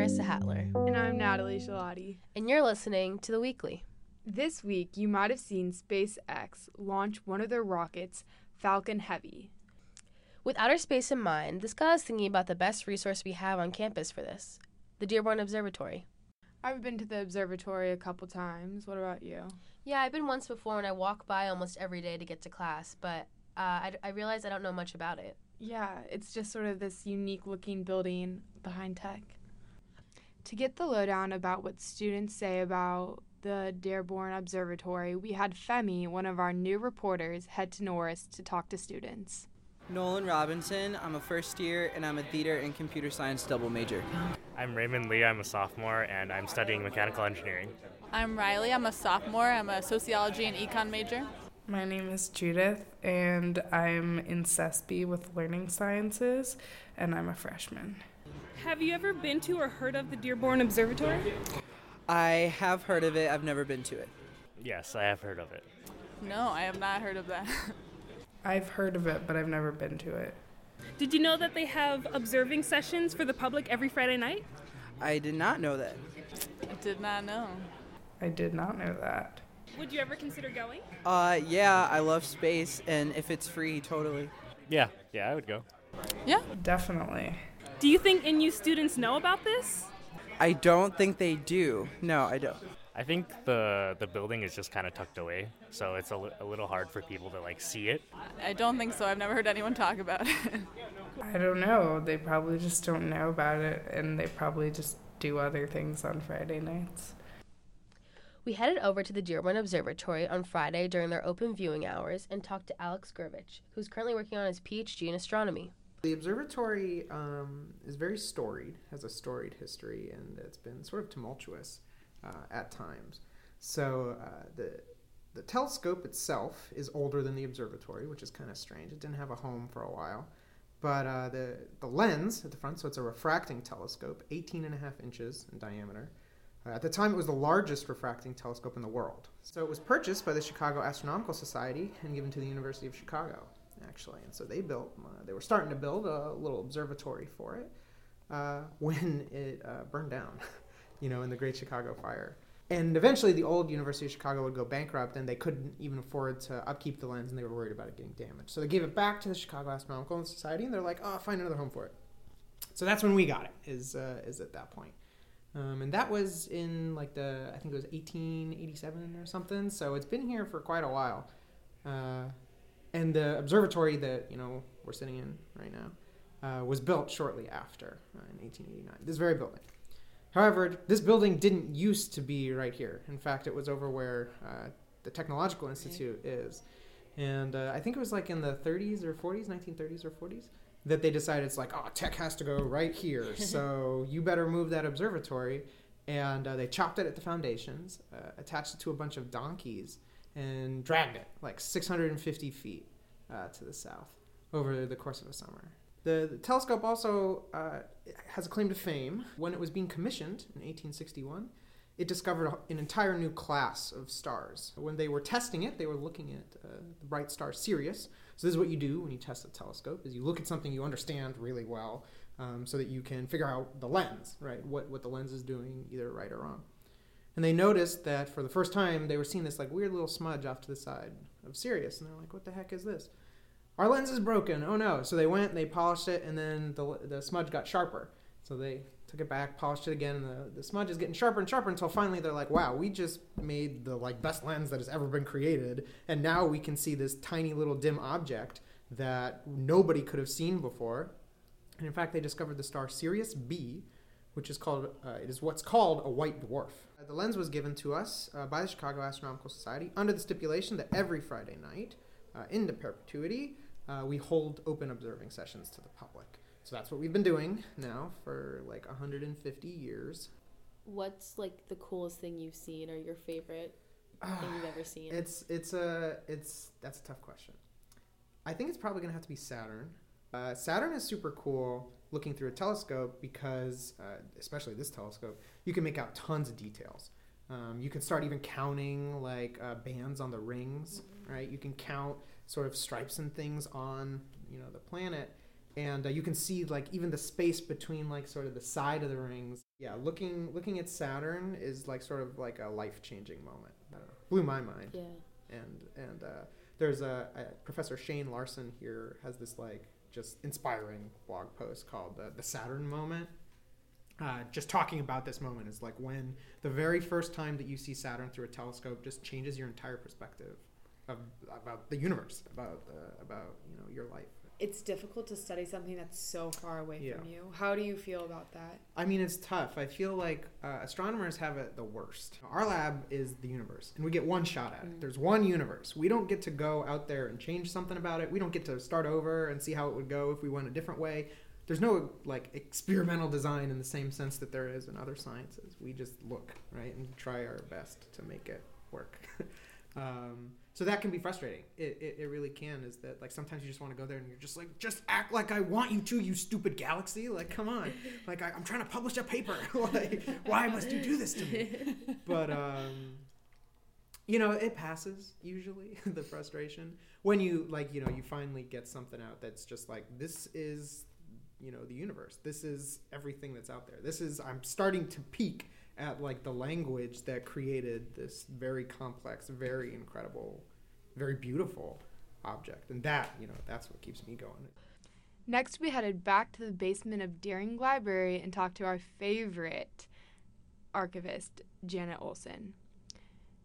Marissa Hatler. And I'm Natalie Shalati. And you're listening to The Weekly. This week, you might have seen SpaceX launch one of their rockets, Falcon Heavy. With outer space in mind, this got us thinking about the best resource we have on campus for this, the Dearborn Observatory. I've been to the observatory a couple times. What about you? Yeah, I've been once before, and I walk by almost every day to get to class, but I realize I don't know much about it. Yeah, it's just sort of this unique-looking building behind tech. To get the lowdown about what students say about the Dearborn Observatory, we had Femi, one of our new reporters, head to Norris to talk to students. Nolan Robinson, I'm a first year, and I'm a theater and computer science double major. I'm Raymond Lee, I'm a sophomore, and I'm studying mechanical engineering. I'm Riley, I'm a sophomore, I'm a sociology and econ major. My name is Judith, and I'm in CESP with Learning Sciences, and I'm a freshman. Have you ever been to or heard of the Dearborn Observatory? I have heard of it. I've never been to it. Yes, I have heard of it. No, I have not heard of that. I've heard of it, but I've never been to it. Did you know that they have observing sessions for the public every Friday night? I did not know that. I did not know. I did not know that. Would you ever consider going? Yeah, I love space, and if it's free, totally. Yeah, I would go. Yeah, definitely. Do you think NU students know about this? I don't think they do. No, I don't. I think the building is just kind of tucked away, so it's a little hard for people to, like, see it. I don't think so. I've never heard anyone talk about it. I don't know. They probably just don't know about it, and they probably just do other things on Friday nights. We headed over to the Dearborn Observatory on Friday during their open viewing hours and talked to Alex Gervich, who's currently working on his PhD in astronomy. The observatory is very storied, has a storied history, and it's been sort of tumultuous at times. So the telescope itself is older than the observatory, which is kind of strange. It didn't have a home for a while. But the lens at the front, so it's a refracting telescope, 18.5 inches in diameter. At the time, it was the largest refracting telescope in the world. So it was purchased by the Chicago Astronomical Society and given to the University of Chicago, actually. And so they built, they were starting to build a little observatory for it when it burned down, in the Great Chicago Fire. And eventually, the old University of Chicago would go bankrupt, and they couldn't even afford to upkeep the lens, and they were worried about it getting damaged. So they gave it back to the Chicago Astronomical Society, and they're like, oh, find another home for it. So that's when we got it, is at that point. And that was in, I think it was 1887 or something. So it's been here for quite a while. And the observatory that, we're sitting in right now was built shortly after, in 1889, this very building. However, this building didn't used to be right here. In fact, it was over where the Technological Institute is. And I think it was, in the 1930s or 40s. That they decided it's tech has to go right here, so you better move that observatory. And they chopped it at the foundations, attached it to a bunch of donkeys, and dragged it 650 feet to the south over the course of a summer. The telescope also has a claim to fame. When it was being commissioned in 1861, it discovered an entire new class of stars. When they were testing it, they were looking at the bright star Sirius. So this is what you do when you test a telescope, is you look at something you understand really well so that you can figure out the lens, right? What the lens is doing, either right or wrong. And they noticed that for the first time, they were seeing this weird little smudge off to the side of Sirius. And they're like, what the heck is this? Our lens is broken. Oh, no. So they went and they polished it, and then the smudge got sharper. So they took it back, polished it again, and the smudge is getting sharper and sharper until finally they're like, wow, we just made the best lens that has ever been created, and now we can see this tiny little dim object that nobody could have seen before. And in fact, they discovered the star Sirius B, which is called, what's called a white dwarf. The lens was given to us by the Chicago Astronomical Society under the stipulation that every Friday night, into perpetuity, we hold open observing sessions to the public. So that's what we've been doing now for 150 years. What's the coolest thing you've seen, or your favorite thing you've ever seen? That's a tough question. I think it's probably gonna have to be Saturn. Saturn is super cool looking through a telescope because, especially this telescope, you can make out tons of details. You can start even counting bands on the rings, right? You can count sort of stripes and things on the planet. And you can see even the space between sort of the side of the rings. yeah, looking at Saturn is like sort of like a life-changing moment. I don't know. Blew my mind. Yeah. And there's a Professor Shane Larson here has this like just inspiring blog post called the Saturn Moment. Just talking about this moment is like when the very first time that you see Saturn through a telescope just changes your entire perspective about the universe, about you know your life. It's difficult to study something that's so far away yeah. from you. How do you feel about that? I mean, it's tough. I feel like astronomers have it the worst. Our lab is the universe, and we get one shot at it. Mm. There's one universe. We don't get to go out there and change something about it. We don't get to start over and see how it would go if we went a different way. There's no like experimental design in the same sense that there is in other sciences. We just look, right, and try our best to make it work. So that can be frustrating. It really can, is that like sometimes you just want to go there and you're just like, just act like I want you to, you stupid galaxy. Like, come on. Like, I'm trying to publish a paper. Like, why must you do this to me? But, you know, it passes usually, the frustration. When you like, you know, you finally get something out that's just like, this is, you know, the universe. This is everything that's out there. This is, I'm starting to peek at like the language that created this very complex, very incredible, very beautiful object. And that, you know, that's what keeps me going. Next, we headed back to the basement of Deering Library and talked to our favorite archivist, Janet Olson.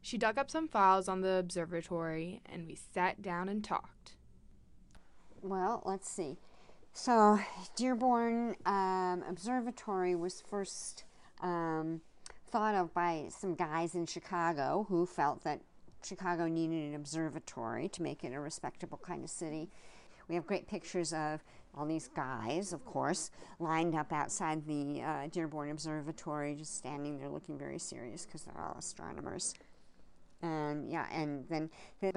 She dug up some files on the observatory and we sat down and talked. Well, let's see. So Dearborn Observatory was first thought of by some guys in Chicago who felt that Chicago needed an observatory to make it a respectable kind of city. We have great pictures of all these guys, of course, lined up outside the Dearborn Observatory, just standing there looking very serious because they're all astronomers. But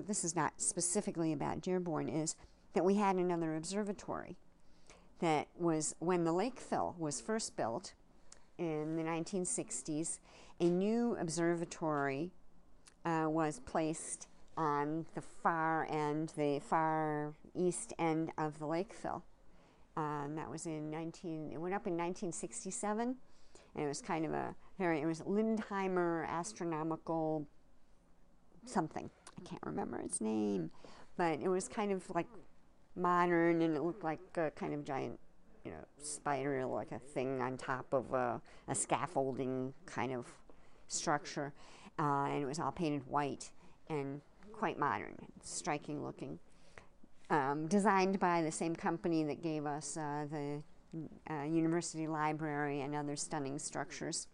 this is not specifically about Dearborn, is that we had another observatory that was, when the Lakeville was first built, in the 1960s, a new observatory was placed on the far east end of the Lakeville. That was it went up in 1967, and it was kind of it was Lindheimer Astronomical something. I can't remember its name, but it was kind of like modern, and it looked like a kind of giant, you know, spider, like a thing on top of a scaffolding kind of structure, and it was all painted white and quite modern, striking looking. Designed by the same company that gave us the University Library and other stunning structures.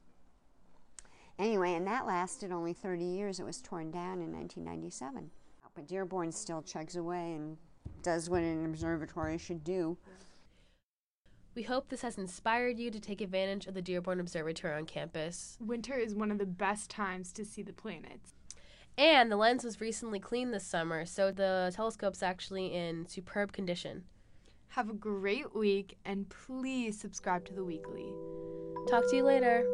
Anyway, and that lasted only 30 years. It was torn down in 1997. But Dearborn still chugs away and does what an observatory should do. We hope this has inspired you to take advantage of the Dearborn Observatory on campus. Winter is one of the best times to see the planets. And the lens was recently cleaned this summer, so the telescope's actually in superb condition. Have a great week, and please subscribe to The Weekly. Talk to you later.